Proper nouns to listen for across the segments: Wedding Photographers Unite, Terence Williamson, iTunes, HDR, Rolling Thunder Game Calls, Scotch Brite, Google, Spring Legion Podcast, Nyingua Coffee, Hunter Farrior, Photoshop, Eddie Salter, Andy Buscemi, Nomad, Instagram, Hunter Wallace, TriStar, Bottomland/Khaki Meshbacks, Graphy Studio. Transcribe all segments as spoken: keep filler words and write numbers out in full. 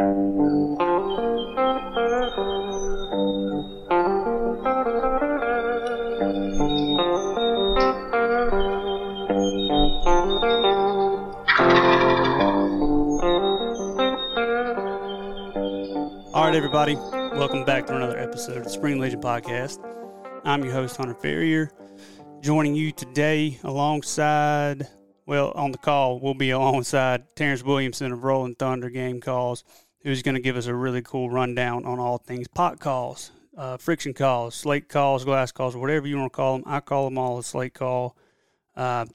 All right, everybody, welcome back to another episode of the Spring Legion Podcast. I'm your host, Hunter Farrior. Joining you today alongside, well, on the call, we'll be alongside Terence Williamson of Rolling Thunder Game Calls, who's going to give us a really cool rundown on all things pot calls, uh, friction calls, slate calls, glass calls, whatever you want to call them. I call them all a slate call. Uh,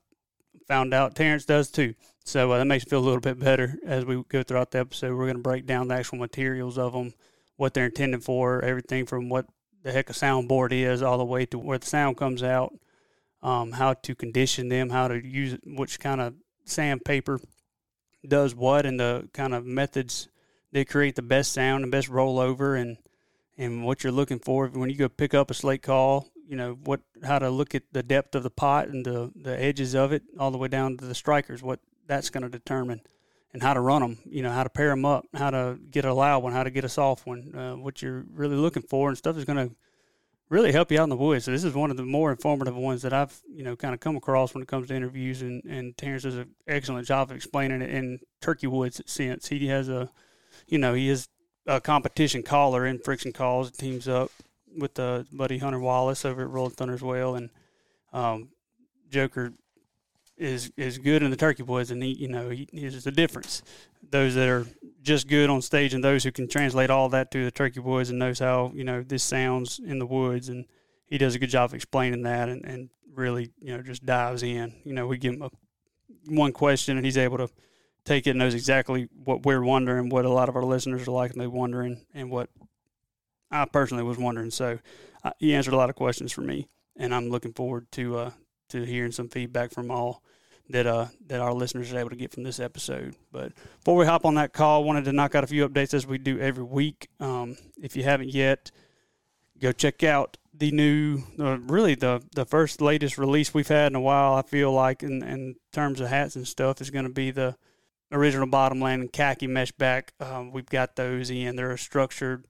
found out Terence does too. So uh, that makes me feel a little bit better as we go throughout the episode. We're going to break down the actual materials of them, what they're intended for, everything from what the heck a soundboard is all the way to where the sound comes out, um, how to condition them, how to use it, which kind of sandpaper does what, and the kind of methods that create the best sound and best rollover, and and what you're looking for when you go pick up a slate call. You know what, how to look at the depth of the pot and the the edges of it, all the way down to the strikers. What that's going to determine, and how to run them. You know, how to pair them up, how to get a loud one, how to get a soft one. Uh, what you're really looking for and stuff is going to really help you out in the woods. So this is one of the more informative ones that I've, you know, kind of come across when it comes to interviews, and, and Terence does an excellent job of explaining it in turkey woods sense. He has a, you know, he is a competition caller in friction calls, teams up with the buddy Hunter Wallace over at Rolling Thunder as well, and um, Joker is is good in the turkey woods, and he, you know, he, he's the difference. Those that are just good on stage and those who can translate all that to the turkey woods and knows how, you know, this sounds in the woods, and he does a good job of explaining that, and, and really, you know, just dives in. You know, we give him a, one question and he's able to take it and knows exactly what we're wondering, what a lot of our listeners are likely wondering, and what I personally was wondering. So uh, he answered a lot of questions for me, and I'm looking forward to uh, to hearing some feedback from all that uh that our listeners are able to get from this episode. But before we hop on that call, wanted to knock out a few updates as we do every week. Um, if you haven't yet, go check out the new, uh, really the the first latest release we've had in a while, I feel like, in, in terms of hats and stuff, is going to be the original Bottomland and khaki mesh back. Um, we've got those in. They're a structured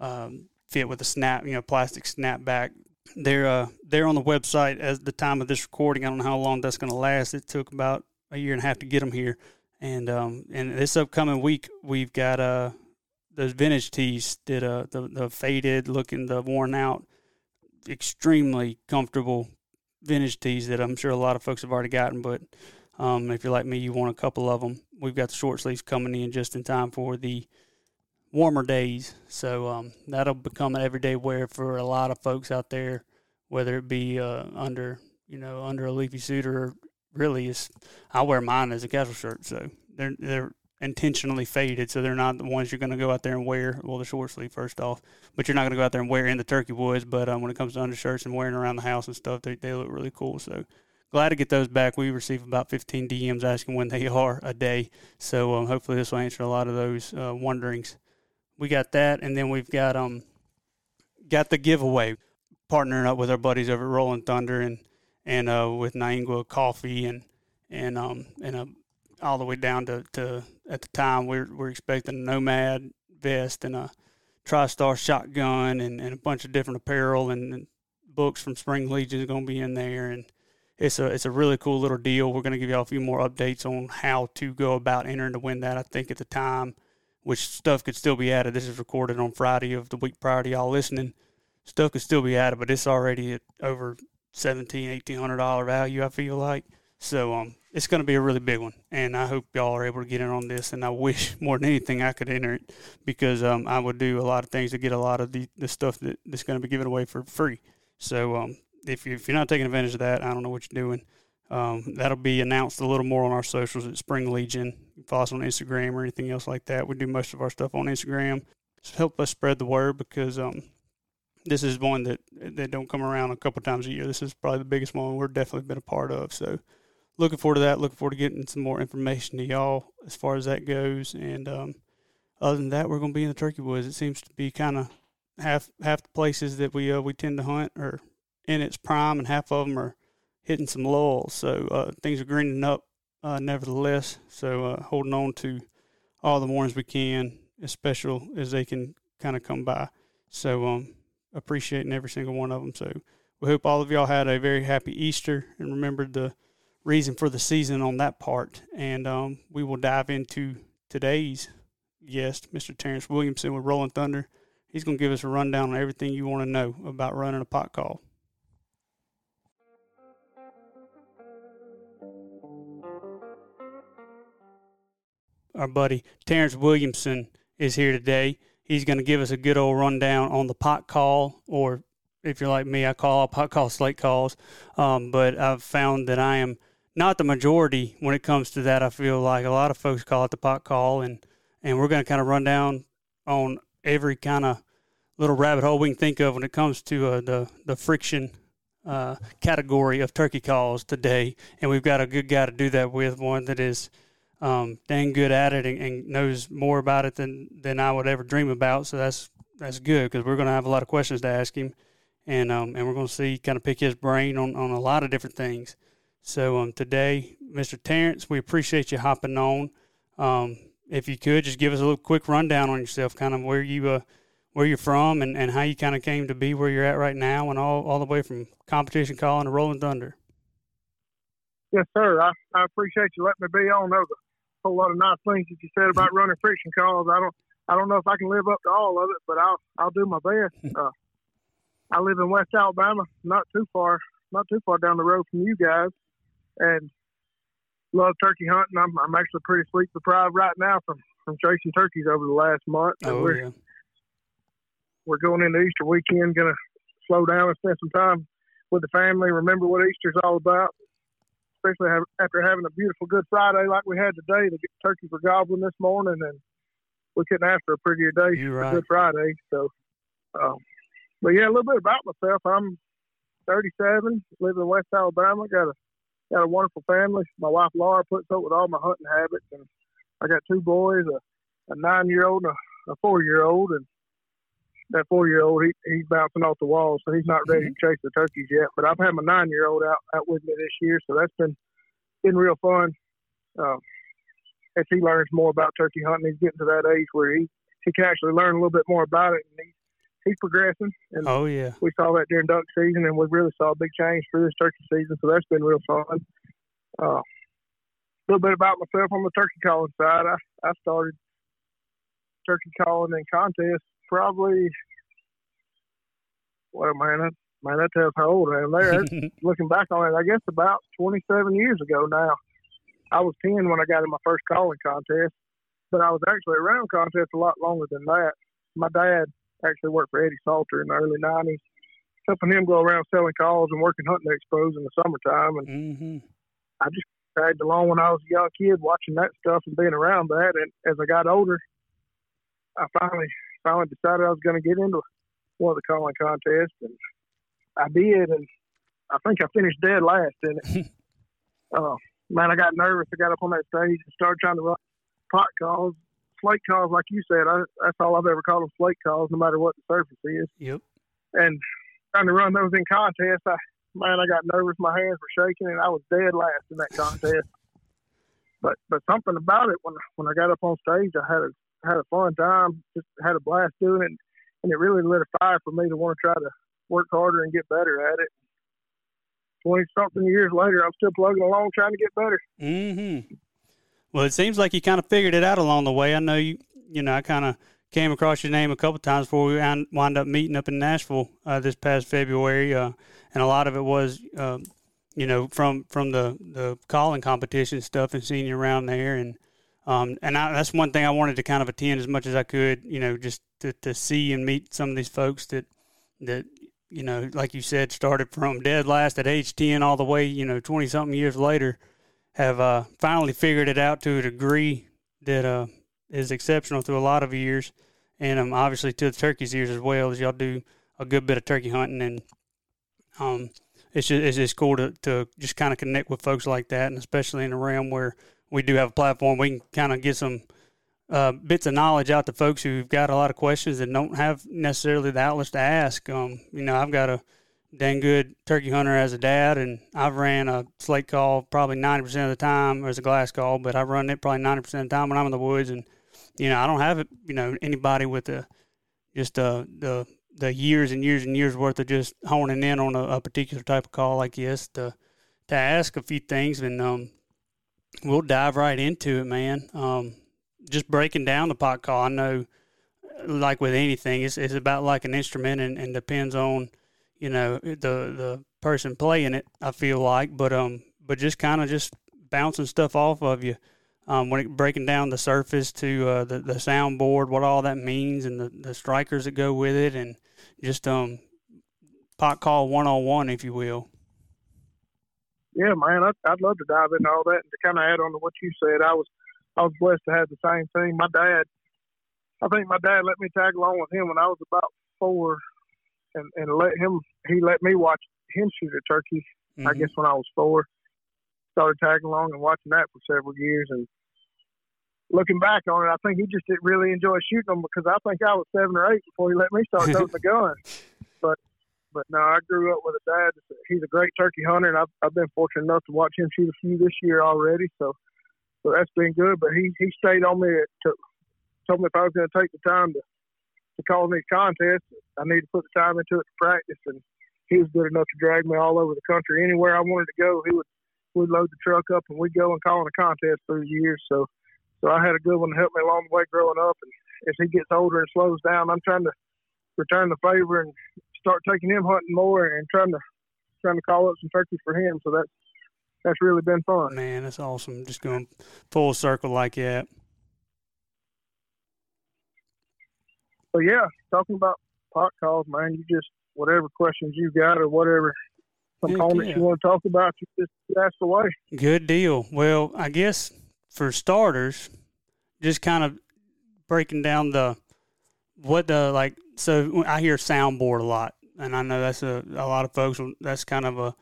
um, fit with a snap, you know, plastic snap back. They're uh, they're on the website as the time of this recording. I don't know how long that's going to last. It took about a year and a half to get them here, and um, and this upcoming week we've got uh those vintage tees that uh the, the faded looking, the worn out, extremely comfortable vintage tees that I'm sure a lot of folks have already gotten. But um, if you're like me, you want a couple of them. We've got the short sleeves coming in just in time for the warmer days, so um, that'll become an everyday wear for a lot of folks out there, whether it be uh, under, you know, under a leafy suit, or really is, I wear mine as a casual shirt, so they're they're intentionally faded, so they're not the ones you're going to go out there and wear. Well, the short sleeve first off, but you're not going to go out there and wear in the turkey woods. But um, when it comes to undershirts and wearing around the house and stuff, they they look really cool. So glad to get those back. We receive about fifteen D Ms asking when they are a day, so um, hopefully this will answer a lot of those uh, wonderings. We got that, and then we've got um got the giveaway, partnering up with our buddies over at Rolling Thunder and and uh, with Nyingua Coffee and and um and uh, all the way down to, to at the time we're we're expecting a Nomad vest and a TriStar shotgun and, and a bunch of different apparel and, and books from Spring Legion is going to be in there, and it's a it's a really cool little deal. We're going to give y'all a few more updates on how to go about entering to win that. I think at the time, which stuff could still be added. This is recorded on Friday of the week prior to y'all listening. Stuff could still be added, but it's already at over seventeen hundred dollars, eighteen hundred dollars value, I feel like. So um, it's going to be a really big one, and I hope y'all are able to get in on this, and I wish more than anything I could enter it, because um, I would do a lot of things to get a lot of the, the stuff that, that's going to be given away for free. So um, if, you, if you're not taking advantage of that, I don't know what you're doing. Um, that'll be announced a little more on our socials at Spring Legion. You follow us on Instagram or anything else like that. We do most of our stuff on Instagram. So help us spread the word, because um, this is one that, that don't come around a couple times a year. This is probably the biggest one we've definitely been a part of. So looking forward to that. Looking forward to getting some more information to y'all as far as that goes. And um, other than that, we're going to be in the turkey woods. It seems to be kind of half half the places that we uh, we tend to hunt are in its prime, and half of them are hitting some lulls, so uh, things are greening up uh, nevertheless, so uh, holding on to all the mornings we can, as special as they can kind of come by. So um, appreciating every single one of them. So we hope all of y'all had a very happy Easter and remembered the reason for the season on that part. And um, we will dive into today's guest, Mister Terence Williamson with Rolling Thunder. He's going to give us a rundown on everything you want to know about running a pot call. Our buddy Terence Williamson is here today. He's going to give us a good old rundown on the pot call, or if you're like me, I call pot call slate calls. Um, but I've found that I am not the majority when it comes to that. I feel like a lot of folks call it the pot call, and, and we're going to kind of run down on every kind of little rabbit hole we can think of when it comes to uh, the, the friction uh, category of turkey calls today. And we've got a good guy to do that with, one that is Um, dang good at it and, and knows more about it than, than I would ever dream about. So that's that's good, because we're going to have a lot of questions to ask him, and um, and we're going to see, kind of pick his brain on, on a lot of different things. So um, today, Mister Terence, we appreciate you hopping on. Um, if you could, just give us a little quick rundown on yourself, kind of where, you, uh, where you're from and, and how you kind of came to be where you're at right now, and all, all the way from competition calling to Rolling Thunder. Yes, sir. I, I appreciate you letting me be on over. A whole lot of nice things that you said about running friction calls. I don't, I don't know if I can live up to all of it, but I'll, I'll do my best. Uh, I live in West Alabama, not too far, not too far down the road from you guys, and love turkey hunting. I'm, I'm actually pretty sleep deprived right now from, from chasing turkeys over the last month. And oh, we're, yeah. we're going into Easter weekend, going to slow down and spend some time with the family. Remember what Easter's all about. Especially after having a beautiful Good Friday like we had today. The turkeys were gobbling this morning, and we couldn't ask for a prettier day You're for right. Good Friday. So, um, but yeah, a little bit about myself. I'm thirty-seven, live in West Alabama. Got a got a wonderful family. My wife Laura puts up with all my hunting habits, and I got two boys, a, a nine-year-old and a, a four-year-old. And that four-year-old, he, he's bouncing off the wall, so he's not ready to chase the turkeys yet. But I've had my nine-year-old out, out with me this year, so that's been been real fun. Um, as he learns more about turkey hunting, he's getting to that age where he, he can actually learn a little bit more about it, and he, he's progressing. And oh, yeah. We saw that during duck season, and we really saw a big change for this turkey season, so that's been real fun. A uh, little bit about myself on the turkey calling side. I, I started turkey calling in contests probably, well, man, that, man, that tells how old I am there. Looking back on it, I guess about twenty-seven years ago now. I was ten when I got in my first calling contest, but I was actually around contests a lot longer than that. My dad actually worked for Eddie Salter in the early nineties, helping him go around selling calls and working hunting expos in the summertime. And mm-hmm. I just tagged along when I was a young kid watching that stuff and being around that. And as I got older, I finally... finally decided I was going to get into one of the calling contests, and I did, and I think I finished dead last in it. uh, man, I got nervous. I got up on that stage and started trying to run pot calls, slate calls, like you said. I, that's all I've ever called them, slate calls, no matter what the surface is. Yep. And trying to run those in contests, I, man, I got nervous. My hands were shaking, and I was dead last in that contest. but but something about it, when when I got up on stage, I had a had a fun time, just had a blast doing it, and it really lit a fire for me to want to try to work harder and get better at it. twenty-something years later, I'm still plugging along trying to get better. Mm-hmm. Well, it seems like you kind of figured it out along the way. I know you, you know, I kind of came across your name a couple times before we wound up meeting up in Nashville uh, this past February, uh, and a lot of it was, uh, you know, from, from the, the calling competition stuff and seeing you around there, and Um, and I, that's one thing I wanted to kind of attend as much as I could, you know, just to, to see and meet some of these folks that, that, you know, like you said, started from dead last at age ten all the way, you know, twenty-something years later, have uh, finally figured it out to a degree that uh, is exceptional through a lot of years, and um, obviously to the turkeys' ears as well, as y'all do a good bit of turkey hunting, and um, it's just, it's just cool to, to just kind of connect with folks like that, and especially in a realm where we do have a platform. We can kind of get some uh, bits of knowledge out to folks who've got a lot of questions and don't have necessarily the outlets to ask. Um, you know, I've got a dang good turkey hunter as a dad, and I've ran a slate call probably ninety percent of the time, or as a glass call, but I run it probably ninety percent of the time when I'm in the woods, and you know, I don't have, you know, anybody with the just uh, the the years and years and years worth of just honing in on a, a particular type of call like this to to ask a few things, and um, we'll dive right into it, man. Um, just breaking down the pot call, I know, like with anything, it's it's about like an instrument, and, and depends on, you know, the the person playing it, I feel like, but um, but just kind of just bouncing stuff off of you, um, when it, breaking down the surface to uh, the the soundboard, what all that means, and the, the strikers that go with it, and just um, pot call one on one, if you will. Yeah, man, I'd, I'd love to dive into all that, and to kind of add on to what you said. I was I was blessed to have the same thing. My dad, I think my dad let me tag along with him when I was about four, and, and let him he let me watch him shoot a turkey. Mm-hmm. I guess when I was four, started tagging along and watching that for several years. And looking back on it, I think he just didn't really enjoy shooting them, because I think I was seven or eight before he let me start toting the gun. But but no, I grew up with a dad. He's a great turkey hunter, and I've I've been fortunate enough to watch him shoot a few this year already. So so that's been good. But he he stayed on me to. Told me if I was going to take the time to, to call these contests, I needed to put the time into it to practice. And he was good enough to drag me all over the country. Anywhere I wanted to go, he would would load the truck up, and we'd go and call in a contest through the years. So, so I had a good one to help me along the way growing up. And as he gets older and slows down, I'm trying to return the favor and start taking him hunting more, and trying to trying to call up some turkeys for him. So that's that's really been fun. Man, that's awesome. Just going full circle like that. So, yeah, talking about pot calls, man, you just, whatever questions you got or whatever components yeah. you want to talk about, you just ask away. Good deal. Well, I guess for starters, just kind of breaking down the, what the, like, so I hear soundboard a lot, and I know that's a, a lot of folks, that's kind of a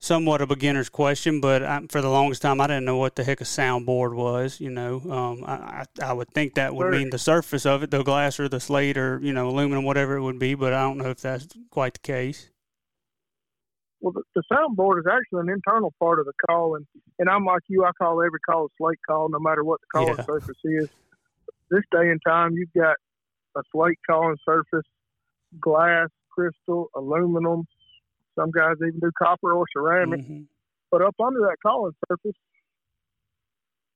somewhat a beginner's question, but I, for the longest time, I didn't know what the heck a soundboard was. You know, um, I, I would think that would mean the surface of it, the glass or the slate or, you know, aluminum, whatever it would be, but I don't know if that's quite the case. Well, the, the soundboard is actually an internal part of the call, and, and I'm like you, I call every call a slate call, no matter what the calling yeah. surface is. This day and time, you've got a slate calling surface, glass, crystal, aluminum. Some guys even do copper or ceramic. Mm-hmm. But up under that calling surface,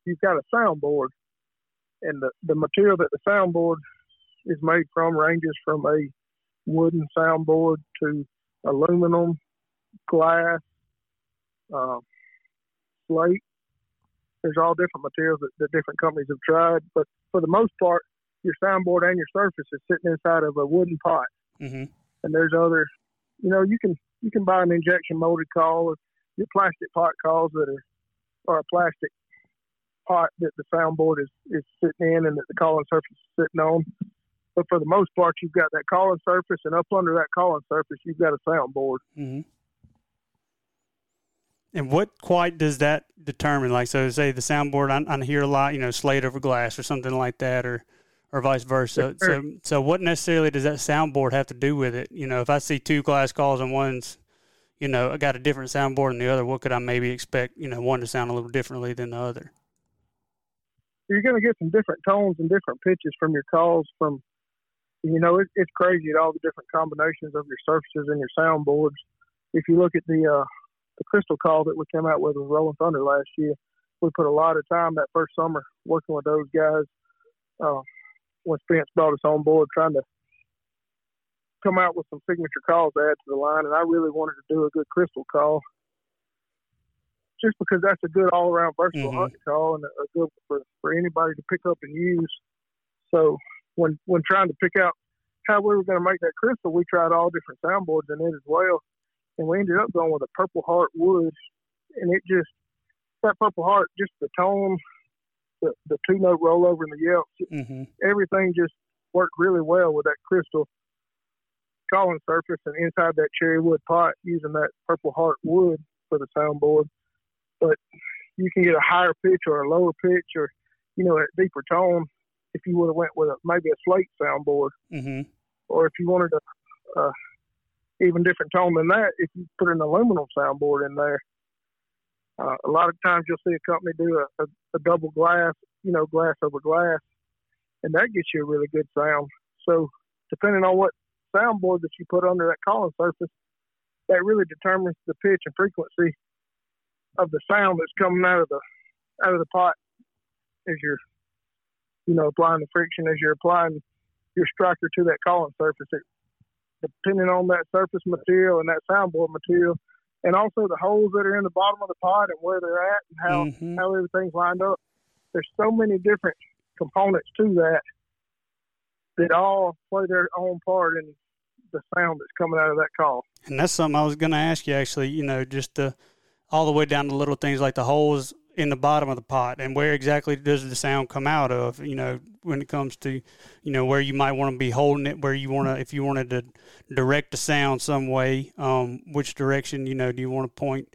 you've got a soundboard. And the, the material that the soundboard is made from ranges from a wooden soundboard to aluminum, glass, uh, slate. There's all different materials that, that different companies have tried. But for the most part, your soundboard and your surface is sitting inside of a wooden pot. Mm-hmm. And there's other, you know, you can... You can buy an injection molded call, or your plastic pot calls that are, or a plastic pot that the soundboard is, is sitting in and that the calling surface is sitting on. But for the most part, you've got that calling surface, and up under that calling surface, you've got a soundboard. Mm-hmm. And what quite does that determine? Like, so say the soundboard, I, I hear a lot, you know, slate over glass or something like that, or or vice versa. So, so what necessarily does that soundboard have to do with it? You know, if I see two glass calls and one's, you know, I got a different soundboard than the other, what could I maybe expect, you know, one to sound a little differently than the other? You're going to get some different tones and different pitches from your calls from, you know, it, it's crazy at all the different combinations of your surfaces and your soundboards. If you look at the, uh, the crystal call that we came out with with Rolling Thunder last year, we put a lot of time that first summer working with those guys. Uh, when Spence brought us on board, trying to come out with some signature calls to add to the line, and I really wanted to do a good crystal call just because that's a good all-around versatile mm-hmm. hunting call, and a good for, for anybody to pick up and use. So when when trying to pick out how we were going to make that crystal, we tried all different soundboards in it as well, and we ended up going with a Purple Heart wood, and it just, that Purple Heart, just the tone, The, the two-note rollover and the yelps, mm-hmm. everything just worked really well with that crystal calling surface, and inside that cherry wood pot using that Purple Heart wood for the soundboard. But you can get a higher pitch or a lower pitch, or, you know, a deeper tone if you would have went with a, maybe a slate soundboard. Mm-hmm. Or if you wanted a uh, even different tone than that, if you put an aluminum soundboard in there. Uh, a lot of times you'll see a company do a, a, a double glass, you know, glass over glass, and that gets you a really good sound. So depending on what soundboard that you put under that calling surface, that really determines the pitch and frequency of the sound that's coming out of the out of the pot as you're, you know, applying the friction, as you're applying your striker to that calling surface. It, depending on that surface material and that soundboard material, and also the holes that are in the bottom of the pot and where they're at and how, mm-hmm. how everything's lined up. There's so many different components to that that all play their own part in the sound that's coming out of that call. And that's something I was going to ask you, actually, you know, just the, all the way down to little things like the holes in the bottom of the pot and where exactly does the sound come out of, you know, when it comes to, you know, where you might want to be holding it, where you want to, if you wanted to direct the sound some way, um, which direction, you know, do you want to point,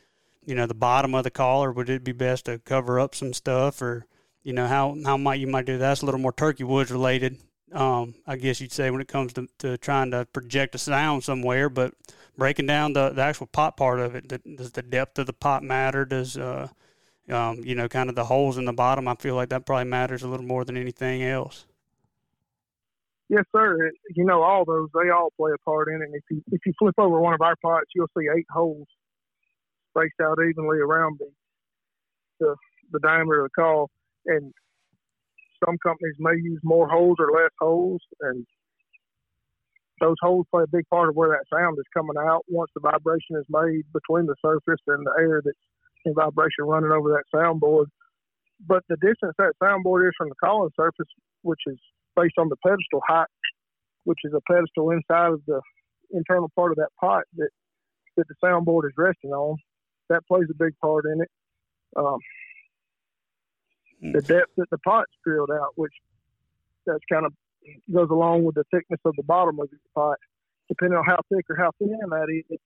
you know, the bottom of the call, or would it be best to cover up some stuff, or, you know, how, how might you might do that? That's a little more turkey woods related, um, I guess you'd say, when it comes to, to trying to project a sound somewhere, but breaking down the, the actual pot part of it, the, does the depth of the pot matter? Does, uh, Um, you know, kind of the holes in the bottom, I feel like that probably matters a little more than anything else. Yes, sir. It, you know, all those, they all play a part in it. And if you, if you flip over one of our pots, you'll see eight holes spaced out evenly around the, the, the diameter of the call. And some companies may use more holes or less holes. And those holes play a big part of where that sound is coming out once the vibration is made between the surface and the air that's and vibration running over that soundboard. But the distance that soundboard is from the calling surface, which is based on the pedestal height, which is a pedestal inside of the internal part of that pot that, that the soundboard is resting on, that plays a big part in it. Um, the depth that the pot's drilled out, which that's kind of goes along with the thickness of the bottom of the pot, depending on how thick or how thin that is.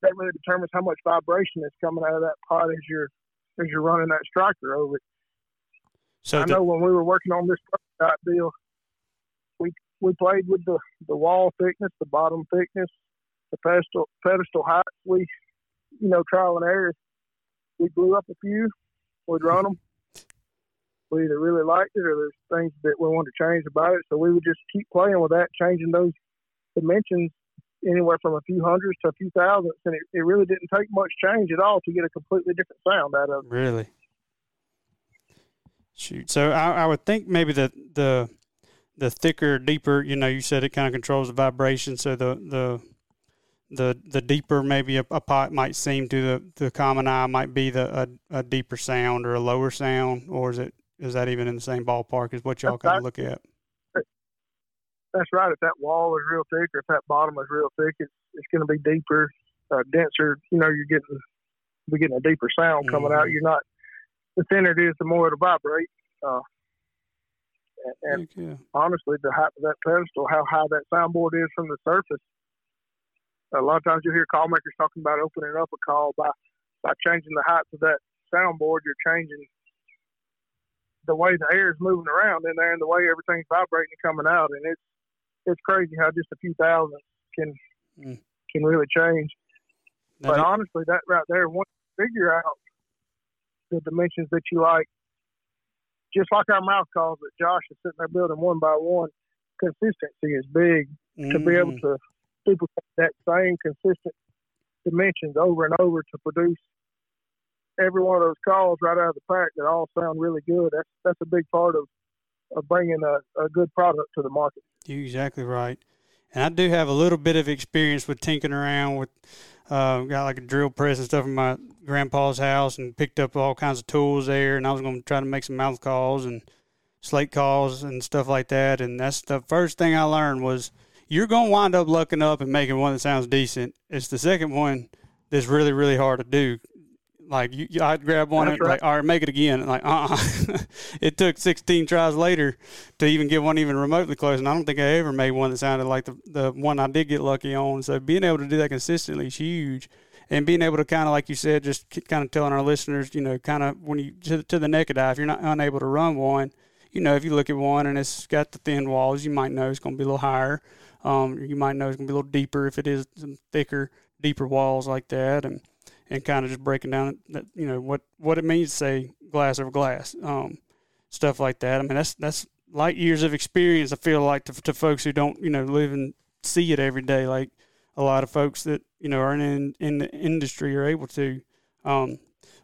That really determines how much vibration is coming out of that pot as you're as you're running that striker over it. So I the, know when we were working on this prototype deal, we we played with the, the wall thickness, the bottom thickness, the pedestal pedestal height. We, you know, trial and error. We blew up a few. We'd run them. We either really liked it, or there's things that we wanted to change about it. So we would just keep playing with that, changing those dimensions anywhere from a few hundreds to a few thousandths, and it, it really didn't take much change at all to get a completely different sound out of it. Really? Shoot. So I, I would think maybe the, the the thicker, deeper, you know, you said it kind of controls the vibration, so the the the, the deeper maybe a, a pot might seem to the, the common eye might be the a, a deeper sound or a lower sound, or is it is that even in the same ballpark as what y'all That's kind right. of look at? That's right. If that wall is real thick or if that bottom is real thick, it's, it's going to be deeper, uh, denser. You know, you're getting you're getting a deeper sound coming mm-hmm. out. You're not – the thinner it is, the more it'll vibrate. Uh, and yeah. honestly, the height of that pedestal, how high that soundboard is from the surface, a lot of times you'll hear call makers talking about opening up a call. By, by changing the height of that soundboard, you're changing – the way the air is moving around in there and the way everything's vibrating and coming out. And it's, it's crazy how just a few thousand can mm. can really change. That but is- honestly, that right there, once you figure out the dimensions that you like, just like our mouth calls that Josh is sitting there building one by one, consistency is big. Mm. To be able to duplicate that same consistent dimensions over and over to produce every one of those calls right out of the pack that all sound really good. That's that's a big part of, of bringing a, a good product to the market. You're exactly right. And I do have a little bit of experience with tinkering around with, uh, got like a drill press and stuff in my grandpa's house and picked up all kinds of tools there. And I was going to try to make some mouth calls and slate calls and stuff like that. And that's the first thing I learned was you're going to wind up lucking up and making one that sounds decent. It's the second one that's really, really hard to do. Like, you, you, I'd grab one and, right. like, all right, make it again. And like, uh-uh. It took sixteen tries later to even get one even remotely close, and I don't think I ever made one that sounded like the, the one I did get lucky on. So being able to do that consistently is huge. And being able to kind of, like you said, just kind of telling our listeners, you know, kind of when you to, to the naked eye, if you're not unable to run one, you know, if you look at one and it's got the thin walls, you might know it's going to be a little higher. Um, you might know it's going to be a little deeper if it is some thicker, deeper walls like that. And and kind of just breaking down, you know, what, what it means to say glass over glass, um, stuff like that. I mean, that's that's light years of experience, I feel like, to, to folks who don't, you know, live and see it every day, like a lot of folks that, you know, are in, in the industry are able to. Um,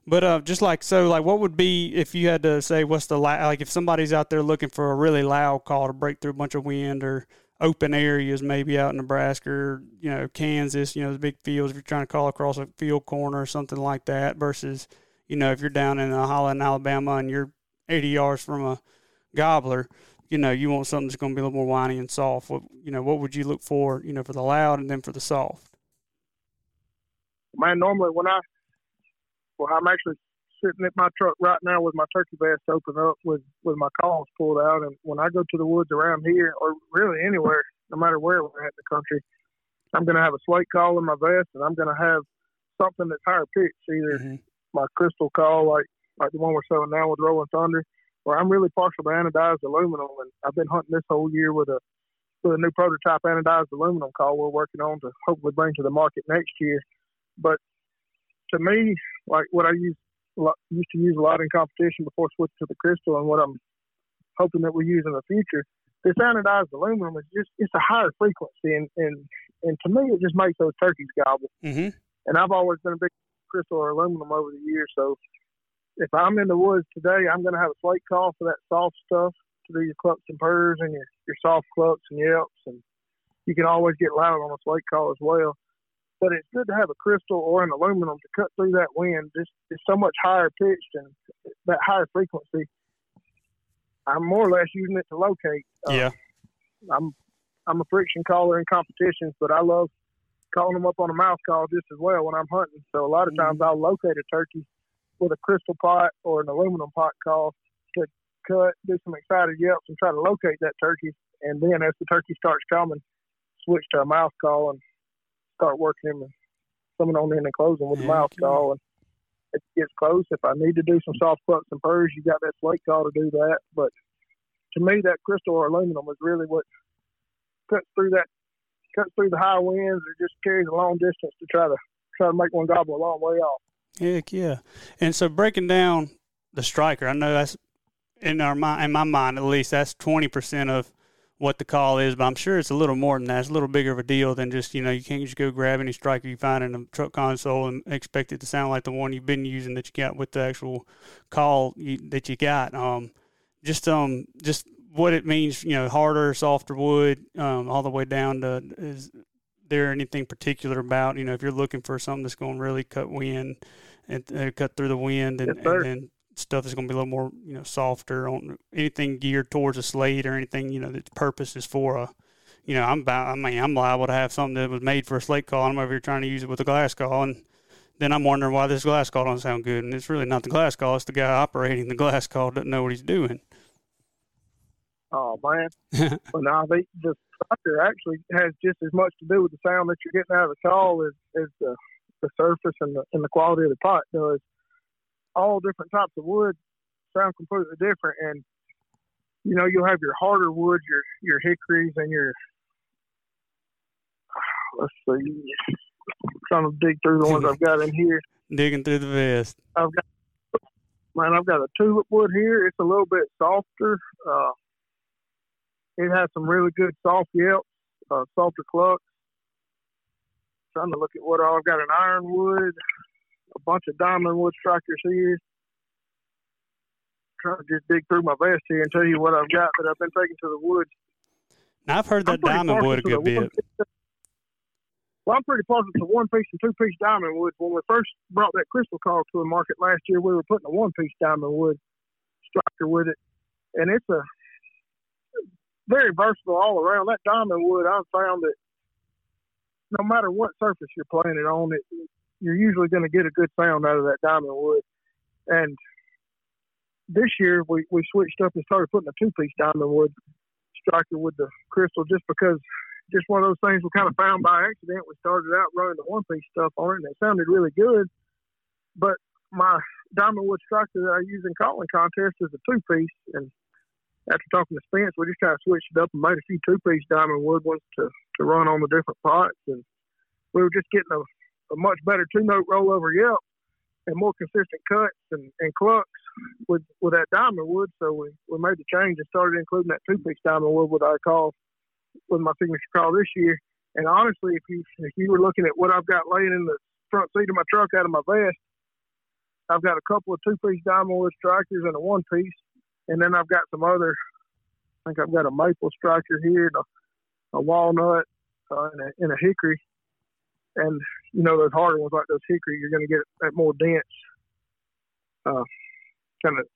but uh, just like, so, like, what would be, if you had to say, what's the, la- like, if somebody's out there looking for a really loud call to break through a bunch of wind or open areas, maybe out in Nebraska or, you know, Kansas, you know, the big fields, if you're trying to call across a field corner or something like that, versus, you know, if you're down in a holler in Alabama and you're eighty yards from a gobbler, you know, you want something that's going to be a little more whiny and soft. What, you know, what would you look for, you know, for the loud and then for the soft? Man, normally when I, well, I'm actually sitting at my truck right now with my turkey vest open up with, with my calls pulled out. And when I go to the woods around here or really anywhere, no matter where we're at in the country, I'm going to have a slate call in my vest and I'm going to have something that's higher pitched, either mm-hmm. my crystal call, like, like the one we're selling now with Rolling Thunder, where I'm really partial to anodized aluminum. And I've been hunting this whole year with a, with a new prototype anodized aluminum call we're working on to hopefully bring to the market next year. But to me, like what I use, used to use a lot in competition before switching to the crystal, and what I'm hoping that we use in the future, this anodized aluminum is just, it's a higher frequency. And, and, and to me, it just makes those turkeys gobble. Mm-hmm. And I've always been a big crystal or aluminum over the years. So if I'm in the woods today, I'm going to have a slate call for that soft stuff to do your clucks and purrs and your, your soft clucks and yelps. And you can always get loud on a slate call as well. But it's good to have a crystal or an aluminum to cut through that wind. It's, it's so much higher pitched and that higher frequency. I'm more or less using it to locate. Yeah. Um, I'm I'm a friction caller in competitions, but I love calling them up on a mouth call just as well when I'm hunting. So a lot of times mm-hmm. I'll locate a turkey with a crystal pot or an aluminum pot call to cut, do some excited yelps and try to locate that turkey. And then as the turkey starts coming, switch to a mouth call and start working him and coming on in and closing with a mouth call. And if it gets close, if I need to do some soft clucks and purrs, you got that slate call to do that. But to me, that crystal or aluminum is really what cuts through that, cuts through the high winds, or just carries a long distance to try to try to make one gobble a long way off. Heck yeah! And so breaking down the striker, I know that's in our mind, in my mind at least, that's twenty percent of what the call is, but I'm sure it's a little more than that. It's a little bigger of a deal than just, you know, you can't just go grab any striker you find in the truck console and expect it to sound like the one you've been using that you got with the actual call you, that you got. Um, just um, just what it means, you know, harder, softer wood, um, all the way down to, is there anything particular about, you know, if you're looking for something that's going to really cut wind and uh, cut through the wind and, yes, and then stuff is going to be a little more, you know, softer on anything geared towards a slate or anything, you know, that the purpose is for a, you know, I'm, I mean, I'm liable to have something that was made for a slate call and I'm over here trying to use it with a glass call. And then I'm wondering why this glass call don't sound good. And it's really not the glass call. It's the guy operating the glass call doesn't know what he's doing. Oh man. But now the striker actually has just as much to do with the sound that you're getting out of the call as, as the, the surface and the, and the quality of the pot does. All different types of wood sound completely different. And, you know, you'll have your harder wood, your, your hickories and your, let's see, I'm trying to dig through the ones I've got in here. Digging through the vest. I've got, man, I've got a tulip wood here. It's a little bit softer. Uh, it has some really good soft yelps, uh, softer clucks. I'm trying to look at what all I've got. An ironwood, a bunch of diamond wood strikers here. I'm trying to just dig through my vest here and tell you what I've got that I've been taking to the woods. Now, I've heard that diamond wood a good bit. Well, I'm pretty partial to one-piece and two-piece diamond wood. When we first brought that crystal call to the market last year, we were putting a one-piece diamond wood striker with it. And it's a very versatile all around. That diamond wood, I've found that no matter what surface you're playing it on, it you're usually going to get a good sound out of that diamond wood. And this year we, we switched up and started putting a two-piece diamond wood striker with the crystal just because just one of those things we kind of found by accident. We started out running the one-piece stuff on it, and it sounded really good. But my diamond wood striker that I use in calling contests is a two-piece. And after talking to Spence, we just kind of switched it up and made a few two-piece diamond wood ones to, to run on the different pots. And we were just getting a a much better two-note rollover yelp and more consistent cuts and, and clucks with, with that diamond wood. So we, we made the change and started including that two-piece diamond wood with our call, with my signature call this year. And honestly, if you if you were looking at what I've got laying in the front seat of my truck out of my vest, I've got a couple of two-piece diamond wood strikers and a one-piece. And then I've got some other, I think I've got a maple striker here and a, a walnut uh, and, a, and a hickory. And, you know, those harder ones like those hickory, you're going to get that more dense uh, kind of.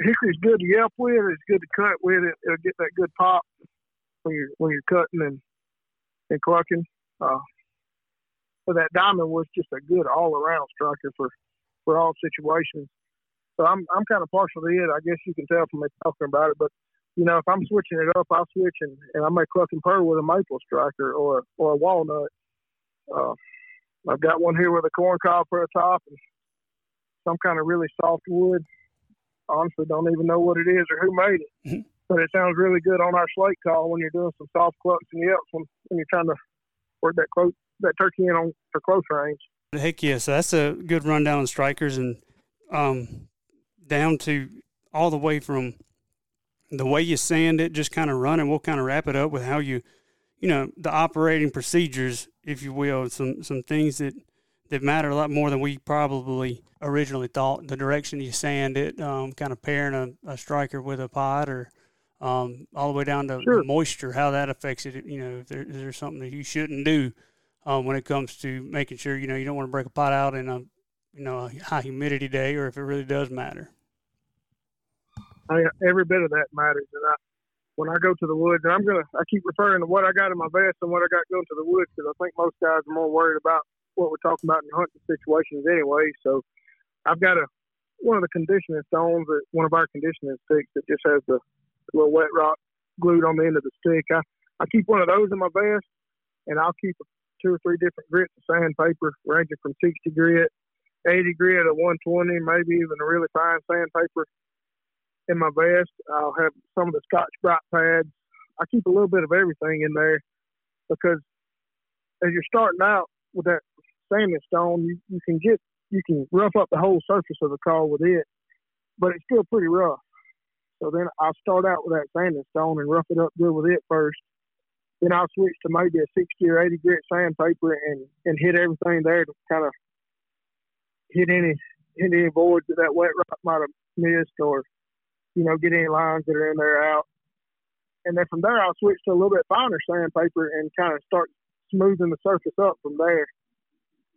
Hickory's good to yelp with. It's good to cut with it. It'll get that good pop when you're when you're cutting and and clucking. Uh, but that diamond was just a good all around striker for, for all situations. So I'm I'm kind of partial to it. I guess you can tell from me talking about it. But you know, if I'm switching it up, I'll switch and, and I may cluck and purr with a maple striker or or a walnut. Uh, I've got one here with a corn cob for a top and some kind of really soft wood. Honestly, don't even know what it is or who made it, mm-hmm. but it sounds really good on our slate call when you're doing some soft clucks and yelps when, when you're trying to work that close, that turkey in on for close range. Heck yeah! So that's a good rundown on strikers and um, down to all the way from the way you sand it, just kind of run, and we'll kind of wrap it up with how you, you know, the operating procedures, if you will, some some things that, that matter a lot more than we probably originally thought. The direction you sand it, um, kind of pairing a, a striker with a pod, or um, all the way down to sure. moisture, how that affects it. You know, if, there, if there's something that you shouldn't do um, when it comes to making sure, you know, you don't want to break a pot out in a, you know, a high humidity day, or if it really does matter. I, every bit of that matters, and I. When I go to the woods, and I'm gonna, I keep referring to what I got in my vest and what I got going to the woods, because I think most guys are more worried about what we're talking about in hunting situations anyway. So I've got a one of the conditioning stones, that one of our conditioning sticks that just has the little wet rock glued on the end of the stick. I, I keep one of those in my vest, and I'll keep two or three different grits of sandpaper, ranging from sixty grit, eighty grit, a one twenty, maybe even a really fine sandpaper. In my vest, I'll have some of the Scotch Brite pads. I keep a little bit of everything in there because as you're starting out with that sanding stone, you, you can get you can rough up the whole surface of the call with it, but it's still pretty rough. So then I'll start out with that sanding stone and rough it up good with it first. Then I'll switch to maybe a sixty or eighty grit sandpaper and, and hit everything there to kind of hit any hit any voids that that wet rock might have missed, or you know, get any lines that are in there out. And then from there, I'll switch to a little bit finer sandpaper and kind of start smoothing the surface up from there.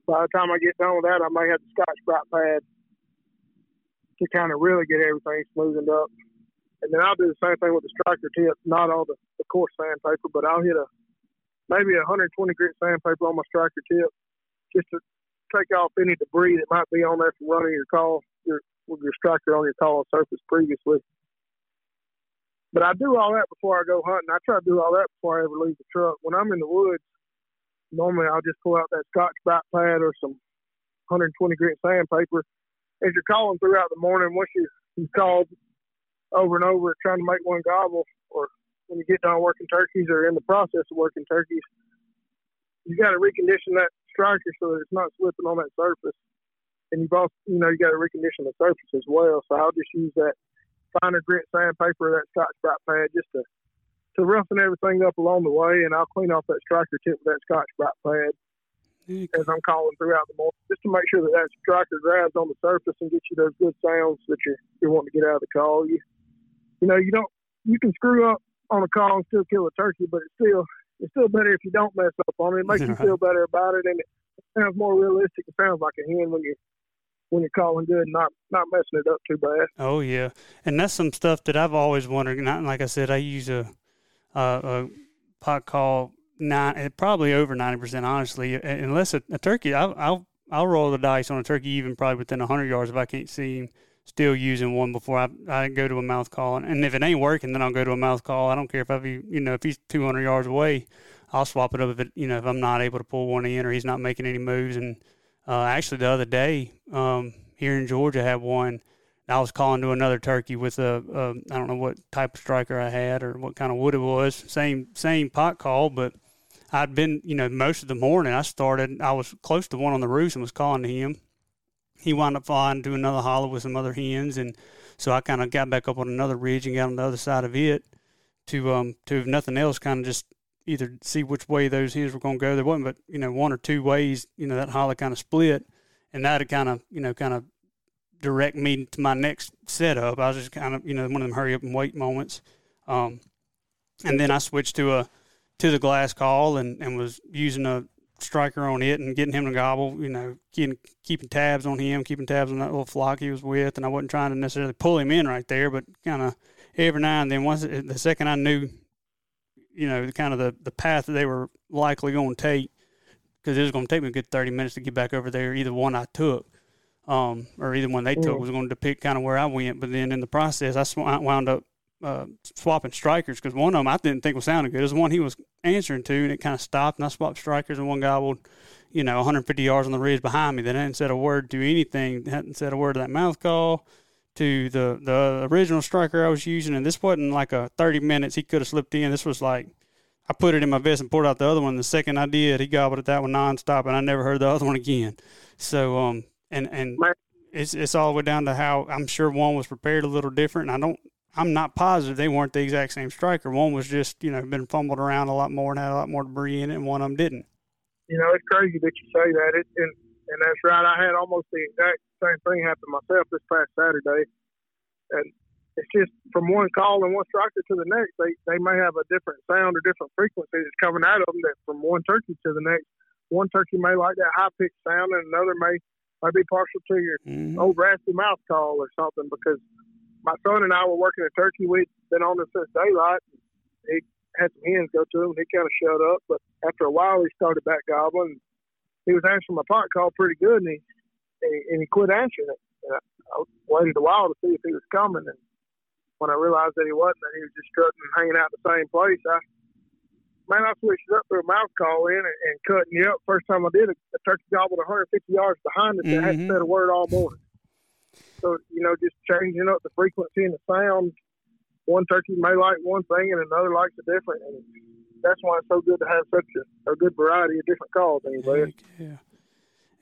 By the time I get done with that, I may have the Scotch Brite pad to kind of really get everything smoothened up. And then I'll do the same thing with the striker tip, not all the, the coarse sandpaper, but I'll hit a maybe a one twenty grit sandpaper on my striker tip just to take off any debris that might be on there from running your call, your with your striker on your tall surface previously. But I do all that before I go hunting. I try to do all that before I ever leave the truck. When I'm in the woods, normally I'll just pull out that Scotch Brite pad or some one twenty grit sandpaper. As you're calling throughout the morning, once you, you've called over and over trying to make one gobble, or when you get done working turkeys or in the process of working turkeys, you got to recondition that striker so that it's not slipping on that surface. And you've also, you know, you got to recondition the surface as well. So I'll just use that finer grit sandpaper, that Scotch Brite pad, just to, to roughen everything up along the way. And I'll clean off that striker tip with that Scotch Brite pad okay. as I'm calling throughout the morning, just to make sure that that striker grabs on the surface and gets you those good sounds that you're, you're wanting to get out of the call. You, you know, you don't, you can screw up on a call and still kill a turkey, but it's still, it's still better if you don't mess up on it. It makes you feel better about it, and it sounds more realistic. It sounds like a hen when you. when you're calling good and not, not messing it up too bad. Oh, yeah. And that's some stuff that I've always wondered. Not, like I said, I use a, a, a pot call, nine, probably over ninety percent, honestly, unless a, a turkey, I'll, I'll I'll roll the dice on a turkey even probably within one hundred yards if I can't see him still using one before I, I go to a mouth call. And, and if it ain't working, then I'll go to a mouth call. I don't care if I be, you know, if he's two hundred yards away, I'll swap it up if it, you know, if I'm not able to pull one in or he's not making any moves. And Uh, actually, the other day um, here in Georgia, I had one. I was calling to another turkey with a, a I don't know what type of striker I had or what kind of wood it was. Same same pot call, but I'd been, you know, most of the morning I started, I was close to one on the roost and was calling to him. he wound up flying to another hollow with some other hens, and so I kind of got back up on another ridge and got on the other side of it to, um, to if nothing else, kind of just either see which way those hens were going to go. There wasn't but, you know, one or two ways, you know, that hollow kind of split, and that would kind of, you know, kind of direct me to my next setup. I was just kind of, you know, one of them hurry up and wait moments. Um, and then I switched to a to the glass call and, and was using a striker on it and getting him to gobble, you know, getting, keeping tabs on him, keeping tabs on that little flock he was with. And I wasn't trying to necessarily pull him in right there, but kind of every now and then, once it, the second I knew, you know, kind of the, the path that they were likely going to take, because it was going to take me a good thirty minutes to get back over there, either one I took um, or either one they took was going to depict kind of where I went. But then in the process, I, sw- I wound up uh, swapping strikers, because one of them I didn't think was sounding good. It was the one he was answering to, and it kind of stopped, and I swapped strikers, and one gobbled, you know, one hundred fifty yards on the ridge behind me. They hadn't said a word to anything, hadn't said a word to that mouth call, to the, the original striker I was using, and this wasn't like a thirty minutes he could have slipped in. This was like I put it in my vest and poured out the other one. The second I did, he gobbled at that one nonstop, and I never heard the other one again. So, um, and and it's it's all the way down to how I'm sure one was prepared a little different, and I don't, I'm not positive they weren't the exact same striker. One was just, you know, been fumbled around a lot more and had a lot more debris in it, and one of them didn't. You know, it's crazy that you say that. It, and, and that's right. I had almost the exact same thing happen myself this past Saturday. And it's just from one call and one striker to the next, they, they may have a different sound or different frequencies coming out of them, that from one turkey to the next, one turkey may like that high-pitched sound, and another may, may be partial to your mm-hmm. old raspy mouth call or something, because my son and I were working a turkey. We'd been on it since daylight. He had some hens go to him. He kind of shut up, but after a while, he started back gobbling. He was answering my pot call pretty good, and he and he quit answering it. And I, I waited a while to see if he was coming, and when I realized that he wasn't, that he was just strutting and hanging out in the same place, I man, I switched it up to a mouth call in and, and cut. And yep, first time I did it, the turkey gobbled one hundred fifty yards behind us. Mm-hmm. That hadn't said a word all morning. So, you know, just changing up the frequency and the sound. One turkey may like one thing and another likes a different. And that's why it's so good to have such a, a good variety of different calls anyway. Yeah.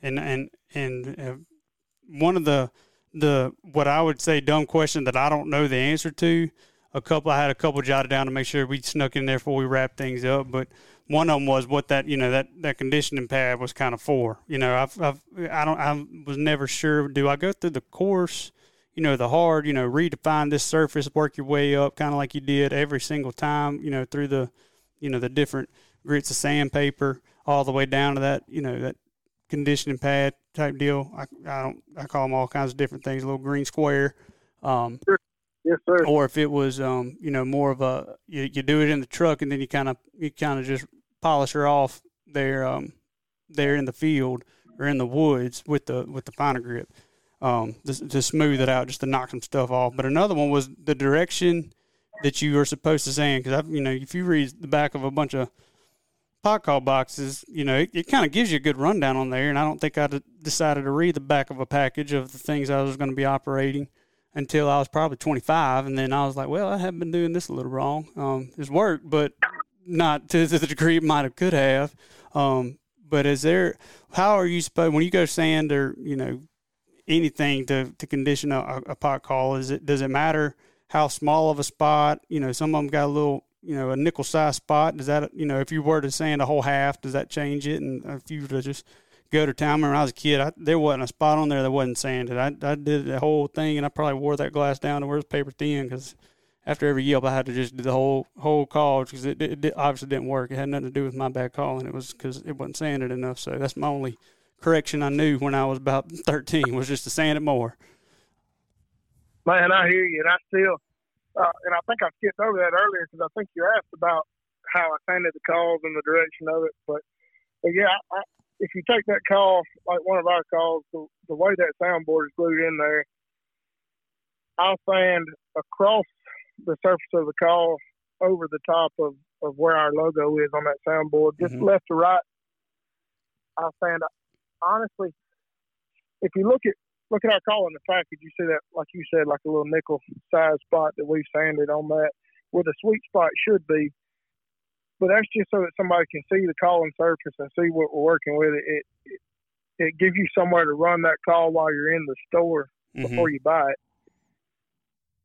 And, and, and uh, one of the, the, what I would say dumb question that I don't know the answer to, a couple, I had a couple jotted down to make sure we snuck in there before we wrapped things up. But one of them was what that, you know, that, that conditioning pad was kind of for. You know, I've, I've, I don't, I was never sure. Do I go through the course, you know, the hard, you know, redefine this surface, work your way up, kind of like you did every single time, you know, through the, you know, the different grits of sandpaper all the way down to that, you know, that conditioning pad type deal. I, I don't, I call them all kinds of different things, a little green square. Um, sure. Yes, sir. Or if it was, um, you know, more of a you, you do it in the truck and then you kind of you kind of just polish her off there, um, there in the field or in the woods with the with the finer grip, um, to, to smooth it out, just to knock some stuff off. But another one was the direction that you are supposed to sand, because I've you know if you read the back of a bunch of pot call boxes, you know, it, it kind of gives you a good rundown on there. And I don't think I d- decided to read the back of a package of the things I was going to be operating until I was probably twenty-five, and then I was like, well, I have been doing this a little wrong. Um, it's worked, but not to the degree it might have could have. Um, but is there – how are you supposed – when you go sand or, you know, anything to, to condition a, a pot call, is it does it matter how small of a spot? You know, some of them got a little, you know, a nickel-sized spot. Does that – you know, if you were to sand a whole half, does that change it? And if you were to just – go to time when I was a kid, I, there wasn't a spot on there that wasn't sanded. I, I did the whole thing, and I probably wore that glass down to where it's paper thin, because after every yelp, I had to just do the whole whole call, because it, it, it obviously didn't work. It had nothing to do with my bad calling. It was because it wasn't sanded enough. So that's my only correction I knew when I was about thirteen, was just to sand it more. Man, I hear you, and I still uh, – and I think I skipped over that earlier, because I think you asked about how I sanded the calls and the direction of it. But, but yeah, I, I – if you take that call, like one of our calls, the, the way that soundboard is glued in there, I'll sand across the surface of the call over the top of, of where our logo is on that soundboard, just mm-hmm. left to right. I'll sand. Honestly, if you look at look at our call in the package, you see that, like you said, like a little nickel-sized spot that we've sanded on that, where the sweet spot should be. But that's just so that somebody can see the calling surface and see what we're working with. It, it, it gives you somewhere to run that call while you're in the store mm-hmm. before you buy it.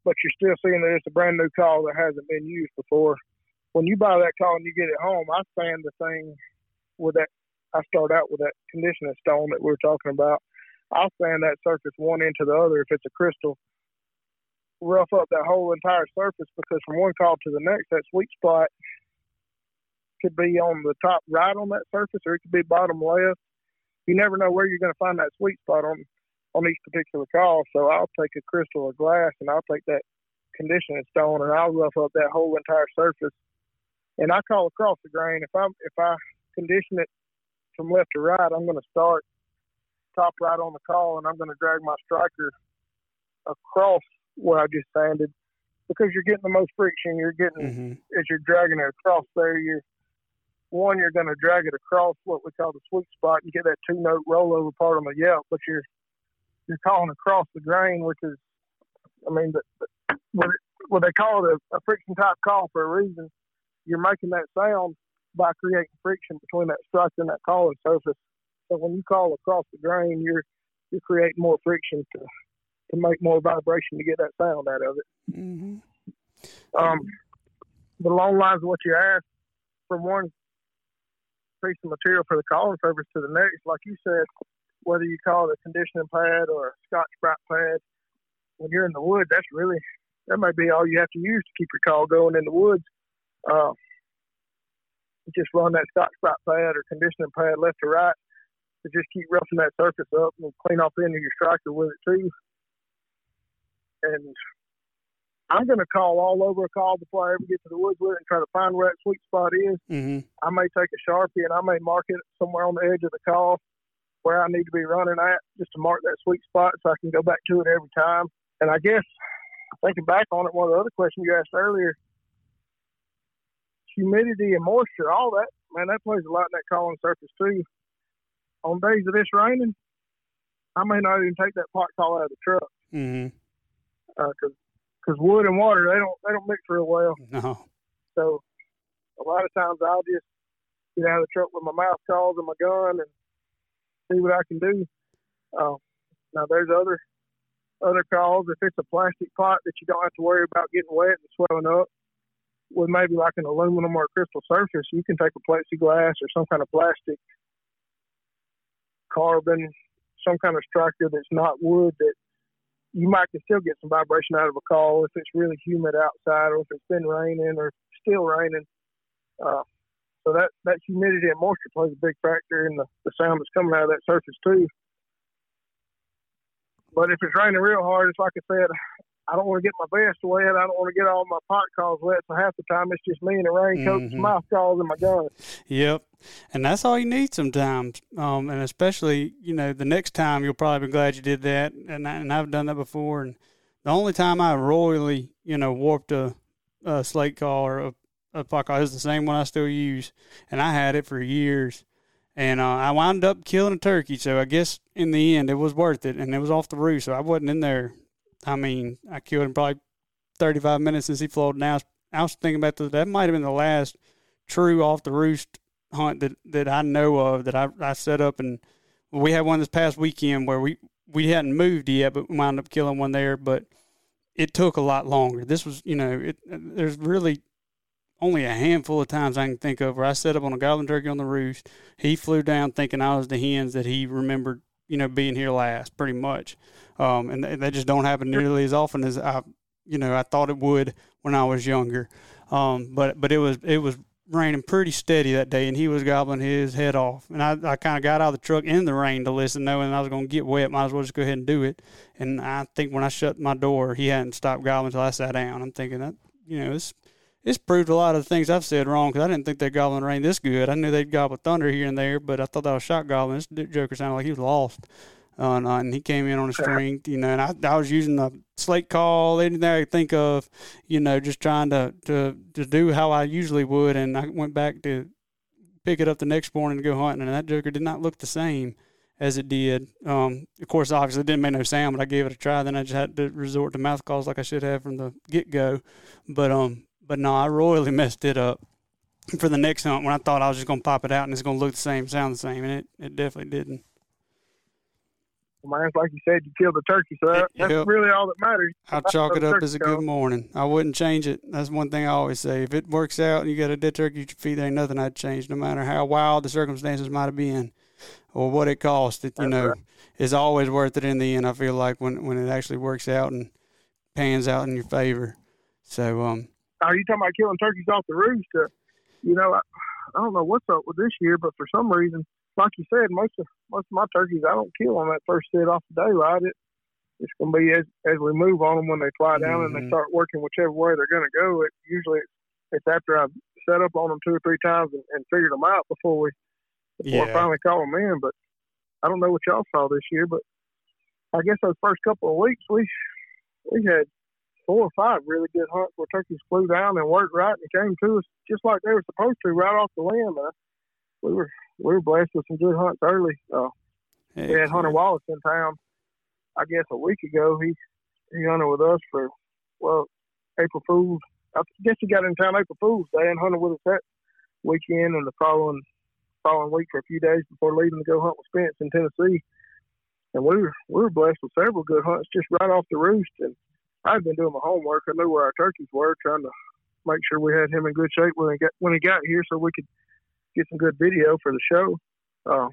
But you're still seeing that it's a brand new call that hasn't been used before. When you buy that call and you get it home, I sand the thing with that. I start out with that conditioning stone that we were talking about. I'll sand that surface one into the other if it's a crystal, rough up that whole entire surface, because from one call to the next, that sweet spot could be on the top right on that surface, or it could be bottom left. You never know where you're going to find that sweet spot on on each particular call. So I'll take a crystal of glass and I'll take that conditioning stone and I'll rough up that whole entire surface, and I call across the grain. If I'm if I condition it from left to right, I'm going to start top right on the call, and I'm going to drag my striker across where I just sanded, because you're getting the most friction. You're getting mm-hmm. as you're dragging it across there. You're one, you're going to drag it across what we call the sweet spot and get that two note rollover part on the yelp, but you're you're calling across the grain, which is, I mean, the, the, what, it, what they call it a, a friction type call for a reason. You're making that sound by creating friction between that striker and that calling surface. So when you call across the grain, you're you're creating more friction to to make more vibration to get that sound out of it. Mm-hmm. Um, but along lines of what you asked, from one piece of material for the calling surface to the next, like you said, whether you call it a conditioning pad or a Scotch Brite pad, when you're in the woods, that's really, that may be all you have to use to keep your call going in the woods. Uh, just run that Scotch Brite pad or conditioning pad left to right, to just keep roughing that surface up and clean off the end of your striker with it too. And I'm going to call all over a call before I ever get to the woods with it and try to find where that sweet spot is. Mm-hmm. I may take a Sharpie and I may mark it somewhere on the edge of the call where I need to be running at, just to mark that sweet spot so I can go back to it every time. And I guess, thinking back on it, one of the other questions you asked earlier, humidity and moisture, all that, man, that plays a lot in that calling surface too. On days that it's raining, I may not even take that pot call out of the truck. Mm-hmm. Because uh, wood and water, they don't they don't mix real well. No. So a lot of times I'll just get out of the truck with my mouth calls and my gun and see what I can do. Uh, now there's other other calls. If it's a plastic pot that you don't have to worry about getting wet and swelling up, with maybe like an aluminum or a crystal surface, you can take a plexiglass or some kind of plastic, carbon, some kind of structure that's not wood, that you might can still get some vibration out of a call if it's really humid outside, or if it's been raining or still raining. Uh, so that, that humidity and moisture plays a big factor in the, the sound that's coming out of that surface too. But if it's raining real hard, it's like I said, I don't want to get my vest wet. I don't want to get all my pot calls wet. So half the time it's just me in a raincoat, mm-hmm. mouth calls, and my gun. Yep. And that's all you need sometimes. Um, and especially, you know, the next time you'll probably be glad you did that. And, I, and I've done that before. And the only time I royally, you know, warped a, a slate call or a, a pot call is the same one I still use. And I had it for years. And uh, I wound up killing a turkey. So I guess in the end it was worth it. And it was off the roof. So I wasn't in there. I mean, I killed him probably thirty-five minutes since he floated. Now I was thinking about that. That might have been the last true off the roost hunt that, that I know of that I, I set up. And we had one this past weekend where we, we hadn't moved yet, but we wound up killing one there. But it took a lot longer. This was, you know, it, there's really only a handful of times I can think of where I set up on a goblin turkey on the roost. He flew down thinking I was the hens that he remembered, you know, being here last, pretty much. Um, and they, they just don't happen nearly as often as I, you know, I thought it would when I was younger. Um, but, but it was, it was raining pretty steady that day, and he was gobbling his head off. And I, I kind of got out of the truck in the rain to listen, knowing I was going to get wet. Might as well just go ahead and do it. And I think when I shut my door, he hadn't stopped gobbling until I sat down. I'm thinking that, you know, it's, it's proved a lot of the things I've said wrong, because I didn't think they'd goblin rain this good. I knew they'd gobble thunder here and there, but I thought that was shot goblin. This joker sounded like he was lost. Uh, and, uh, and he came in on a string, you know, and I, I was using the slate call, anything I could think of, you know, just trying to, to, to do how I usually would. And I went back to pick it up the next morning to go hunting, and that joker did not look the same as it did. Um, of course, obviously, it didn't make no sound, but I gave it a try. Then I just had to resort to mouth calls like I should have from the get-go. But, um, But, no, I royally messed it up for the next hunt when I thought I was just going to pop it out and it's going to look the same, sound the same, and it, it definitely didn't. man. It's like you said, you killed a turkey, so that, that's yep. really all that matters. I'll chalk it up as a good morning. I wouldn't change it. That's one thing I always say. If it works out and you got a dead turkey at your feet, there ain't nothing I'd change, no matter how wild the circumstances might have been or what it cost. It, you that's know, right. It's always worth it in the end, I feel like, when, when it actually works out and pans out in your favor. So, um, are you talking about killing turkeys off the roost? Uh, you know, I, I don't know what's up with this year, but for some reason, like you said, most of most of my turkeys, I don't kill on that first sit off the daylight. It, it's going to be as as we move on them when they fly down mm-hmm. and they start working whichever way they're going to go. It, usually it's, it's after I've set up on them two or three times and, and figured them out before we before yeah. I finally call them in. But I don't know what y'all saw this year, but I guess those first couple of weeks, we we had four or five really good hunts where turkeys flew down and worked right and came to us just like they were supposed to right off the limb. And I, we were we were blessed with some good hunts early. Uh, hey, we had Hunter Wallace in town, I guess, a week ago. He he hunted with us for, well, April Fool's. I guess he got in town April Fool's Day and hunted with us that weekend and the following following week for a few days before leaving to go hunt with Spence in Tennessee. And we were, we were blessed with several good hunts just right off the roost. And I'd been doing my homework. I knew where our turkeys were, trying to make sure we had him in good shape when he got when he got here, so we could get some good video for the show. Uh,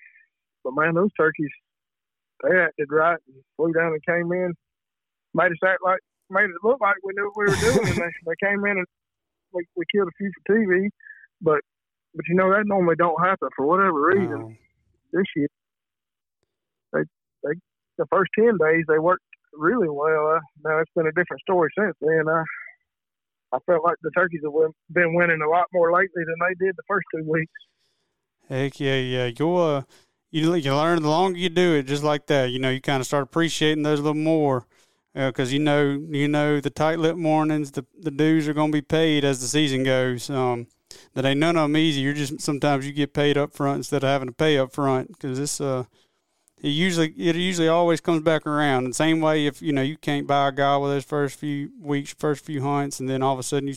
but man, those turkeys, they acted right and flew down and came in, made us act like, made it look like we knew what we were doing. And they, they came in and we, we killed a few for T V, but but you know that normally don't happen for whatever reason. Um, this year, they they the first ten days they worked really well. Uh, now it's been a different story since then. I I felt like the turkeys have been winning a lot more lately than they did the first two weeks. Heck yeah, yeah. You uh, you you learn the longer you do it, just like that. You know, you kind of start appreciating those a little more because uh, you know you know the tight lip mornings, the the dues are going to be paid as the season goes. Um, that ain't none of them easy. You're just sometimes you get paid up front instead of having to pay up front because it's uh. It usually it usually always comes back around. The same way if, you know, you can't buy a guy with those first few weeks, first few hunts, and then all of a sudden you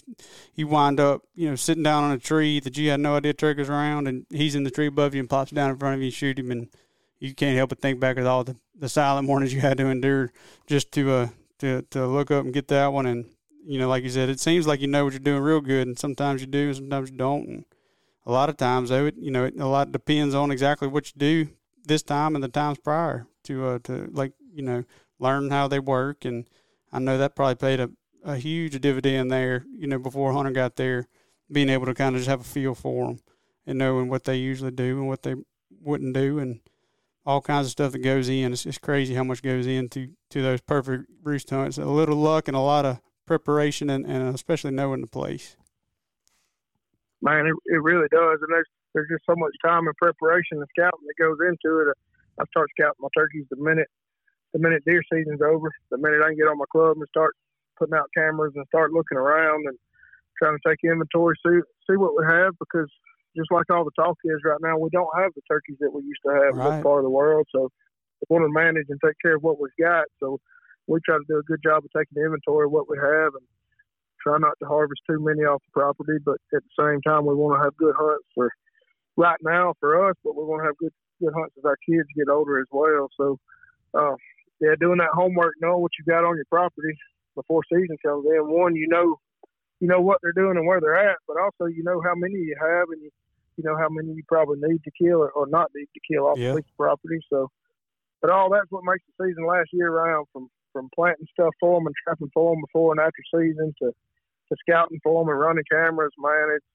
you wind up, you know, sitting down on a tree that you had no idea turkey was around, and he's in the tree above you and pops down in front of you and shoot him, and you can't help but think back at all the, the silent mornings you had to endure just to, uh, to, to look up and get that one. And, you know, like you said, it seems like you know what you're doing real good, and sometimes you do and sometimes you don't. And a lot of times, though, it, you know, it, a lot depends on exactly what you do this time and the times prior to, uh, to like, you know, learn how they work. And I know that probably paid a, a huge dividend there, you know, before Hunter got there, being able to kind of just have a feel for them and knowing what they usually do and what they wouldn't do and all kinds of stuff that goes in. It's, it's crazy how much goes into to those perfect roost hunts, a little luck and a lot of preparation and, and especially knowing the place. Man, it, it really does. And there's, There's just so much time and preparation and scouting that goes into it. I start scouting my turkeys the minute the minute deer season's over, the minute I can get on my club and start putting out cameras and start looking around and trying to take inventory, see, see what we have, because just like all the talk is right now, we don't have the turkeys that we used to have right in this part of the world. So we want to manage and take care of what we've got. So we try to do a good job of taking the inventory of what we have and try not to harvest too many off the property, but at the same time, we want to have good hunts for right now for us, but we want to have good good hunts as our kids get older as well. So, uh, yeah, doing that homework, knowing what you got on your property before season comes in. One, you know, you know what they're doing and where they're at, but also you know how many you have and you, you know how many you probably need to kill or, or not need to kill off yeah. the property. So, but all that's what makes the season last year round, from from planting stuff for them and trapping for them before and after season to to scouting for them and running cameras. Man, it's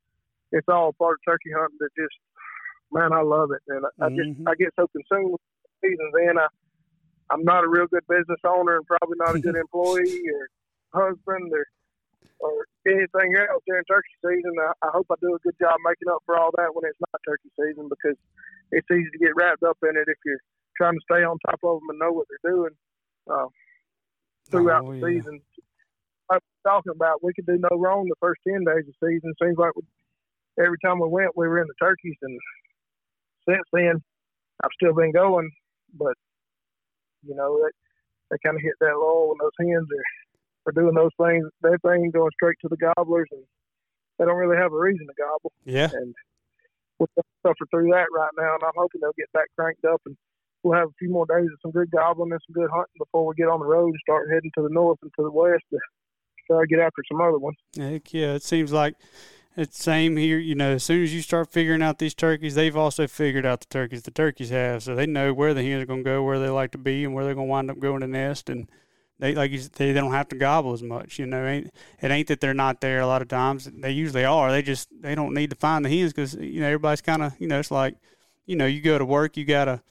it's all part of turkey hunting that just, man, I love it. And I, mm-hmm. I just, I get so consumed with the seasons in. I, I'm not a real good business owner and probably not a good employee or husband or, or anything else during turkey season. I, I hope I do a good job making up for all that when it's not turkey season, because it's easy to get wrapped up in it if you're trying to stay on top of them and know what they're doing uh, throughout oh, yeah. the season. Like we're talking about, we could do no wrong the first ten days of season. Seems like we, every time we went, we were in the turkeys, and since then, I've still been going, but, you know, they, they kind of hit that lull when those hens are, are doing those things. Their thing going straight to the gobblers, and they don't really have a reason to gobble. Yeah. And we're suffering through that right now, and I'm hoping they'll get back cranked up and we'll have a few more days of some good gobbling and some good hunting before we get on the road and start heading to the north and to the west to try to get after some other ones. Heck yeah, it seems like it's the same here. You know, as soon as you start figuring out these turkeys, they've also figured out the turkeys. The turkeys have, so they know where the hens are going to go, where they like to be, and where they're going to wind up going to nest. And they, like you said, they don't have to gobble as much. You know, ain't it ain't that they're not there a lot of times. They usually are. They just they don't need to find the hens because you know everybody's kind of you know it's like you know you go to work, you gotta.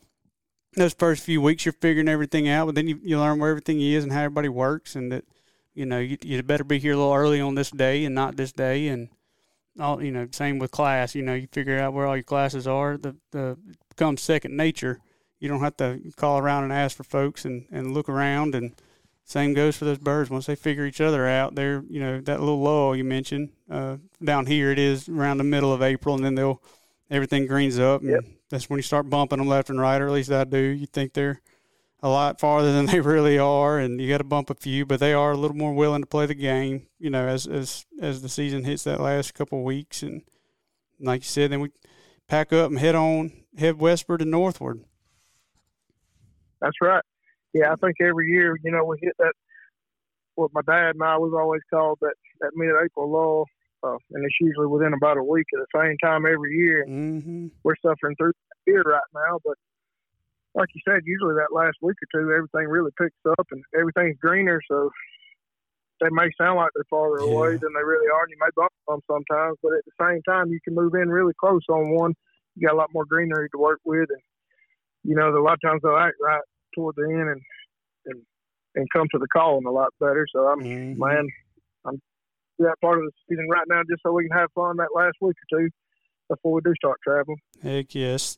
Those first few weeks, you're figuring everything out, but then you, you learn where everything is and how everybody works, and that, you know, you, you better be here a little early on this day and not this day, and all, you know, same with class. You know, you figure out where all your classes are. The the it becomes second nature. You don't have to call around and ask for folks and, and look around, and same goes for those birds. Once they figure each other out, they're, you know, that little lull you mentioned uh, down here, it is around the middle of April, and then they'll everything greens up. And, yep. That's when you start bumping them left and right, or at least I do. You think they're a lot farther than they really are, and you got to bump a few, but they are a little more willing to play the game, you know, as as, as the season hits that last couple of weeks. And like you said, then we pack up and head on, head westward and northward. That's right. Yeah, I think every year, you know, we hit that, what my dad and I was always called that, that mid-April lull. Uh, and it's usually within about a week at the same time every year. Mm-hmm. We're suffering through that year right now, but like you said, usually that last week or two, everything really picks up and everything's greener. So they may sound like they're farther yeah. away than they really are, and you may bump them sometimes. But at the same time, you can move in really close on one. You got a lot more greenery to work with, and you know, a lot of times they'll act right toward the end and and, and come to the calling a lot better. So I'm mm-hmm. man, I'm. that part of the season right now just so we can have fun that last week or two before we do start traveling. Heck yes.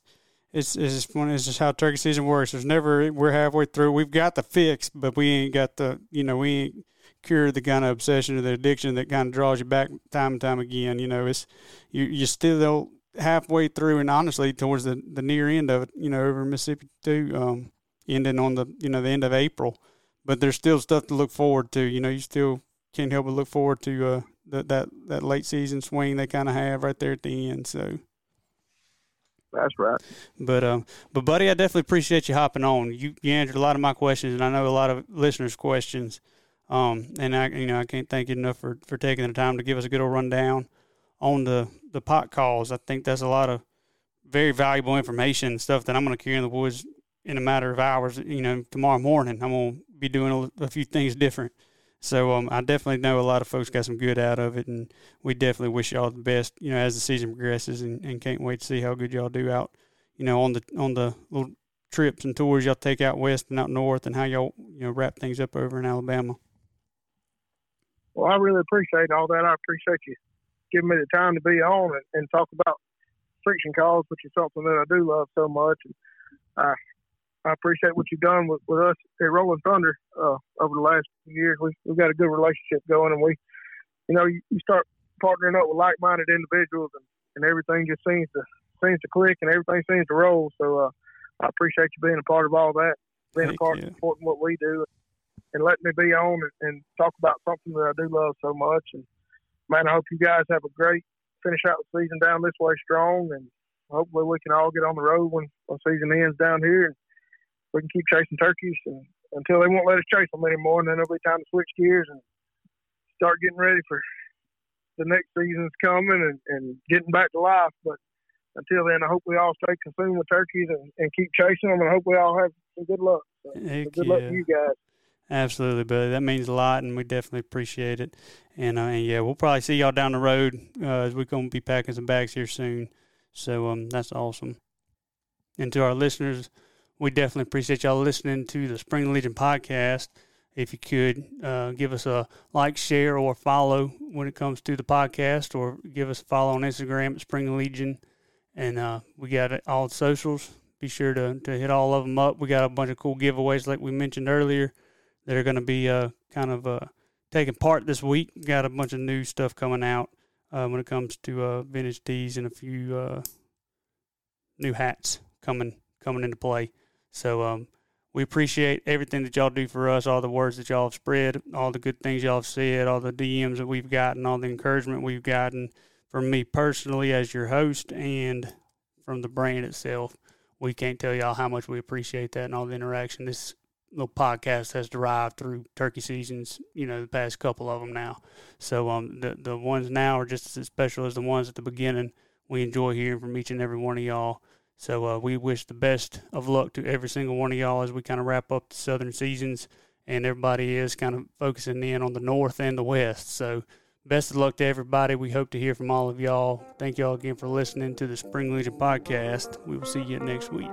It's it's funny. It's just how turkey season works. There's never – we're halfway through. We've got the fix, but we ain't got the – you know, we ain't cured the kind of obsession or the addiction that kind of draws you back time and time again. You know, it's you, you're still halfway through and honestly towards the, the near end of it, you know, over Mississippi too, um, ending on the, you know, the end of April. But there's still stuff to look forward to. You know, you still – can't help but look forward to uh, the, that that late season swing they kind of have right there at the end. So that's right. But um, but buddy, I definitely appreciate you hopping on. You you answered a lot of my questions, and I know a lot of listeners' questions. Um, and I you know I can't thank you enough for, for taking the time to give us a good old rundown on the the pot calls. I think that's a lot of very valuable information and stuff that I'm going to carry in the woods in a matter of hours. You know, tomorrow morning I'm going to be doing a, a few things different. So um, I definitely know a lot of folks got some good out of it, and we definitely wish y'all the best, you know, as the season progresses, and, and can't wait to see how good y'all do out, you know, on the on the little trips and tours y'all take out west and out north, and how y'all, you know, wrap things up over in Alabama. Well, I really appreciate all that. I appreciate you giving me the time to be on and, and talk about friction calls, which is something that I do love so much. And I I appreciate what you've done with, with us at Rolling Thunder uh, over the last few years. We, we've got a good relationship going, and we, you know, you, you start partnering up with like-minded individuals, and, and everything just seems to seems to click, and everything seems to roll. So uh, I appreciate you being a part of all that, being Thank a part you. of supporting what we do, and letting me be on and, and talk about something that I do love so much. And man, I hope you guys have a great finish out the season down this way strong, and hopefully we can all get on the road when, when season ends down here. And we can keep chasing turkeys and, until they won't let us chase them anymore, and then it'll be time to switch gears and start getting ready for the next season's coming and, and getting back to life. But until then, I hope we all stay consumed with turkeys and, and keep chasing them, and I hope we all have some good luck. So, so good luck to you guys. Absolutely, buddy. That means a lot, and we definitely appreciate it. And, uh, and yeah, we'll probably see y'all down the road uh, as we're going to be packing some bags here soon. So um, that's awesome. And to our listeners, we definitely appreciate y'all listening to the Spring Legion podcast. If you could, uh, give us a like, share, or follow when it comes to the podcast, or give us a follow on Instagram at Spring Legion. And uh, we got all the socials. Be sure to, to hit all of them up. We got a bunch of cool giveaways like we mentioned earlier that are going to be uh, kind of uh, taking part this week. We got a bunch of new stuff coming out uh, when it comes to uh, vintage tees and a few uh, new hats coming coming into play. So um, we appreciate everything that y'all do for us, all the words that y'all have spread, all the good things y'all have said, all the D Ms that we've gotten, all the encouragement we've gotten from me personally as your host and from the brand itself. we can't tell y'all how much we appreciate that and all the interaction this little podcast has derived through turkey seasons, you know, the past couple of them now. So um, the, the ones now are just as special as the ones at the beginning. We enjoy hearing from each and every one of y'all. So uh, we wish the best of luck to every single one of y'all as we kind of wrap up the southern seasons, and everybody is kind of focusing in on the north and the west. So best of luck to everybody. We hope to hear from all of y'all. Thank y'all again for listening to the Spring Legion Podcast. We will see you next week.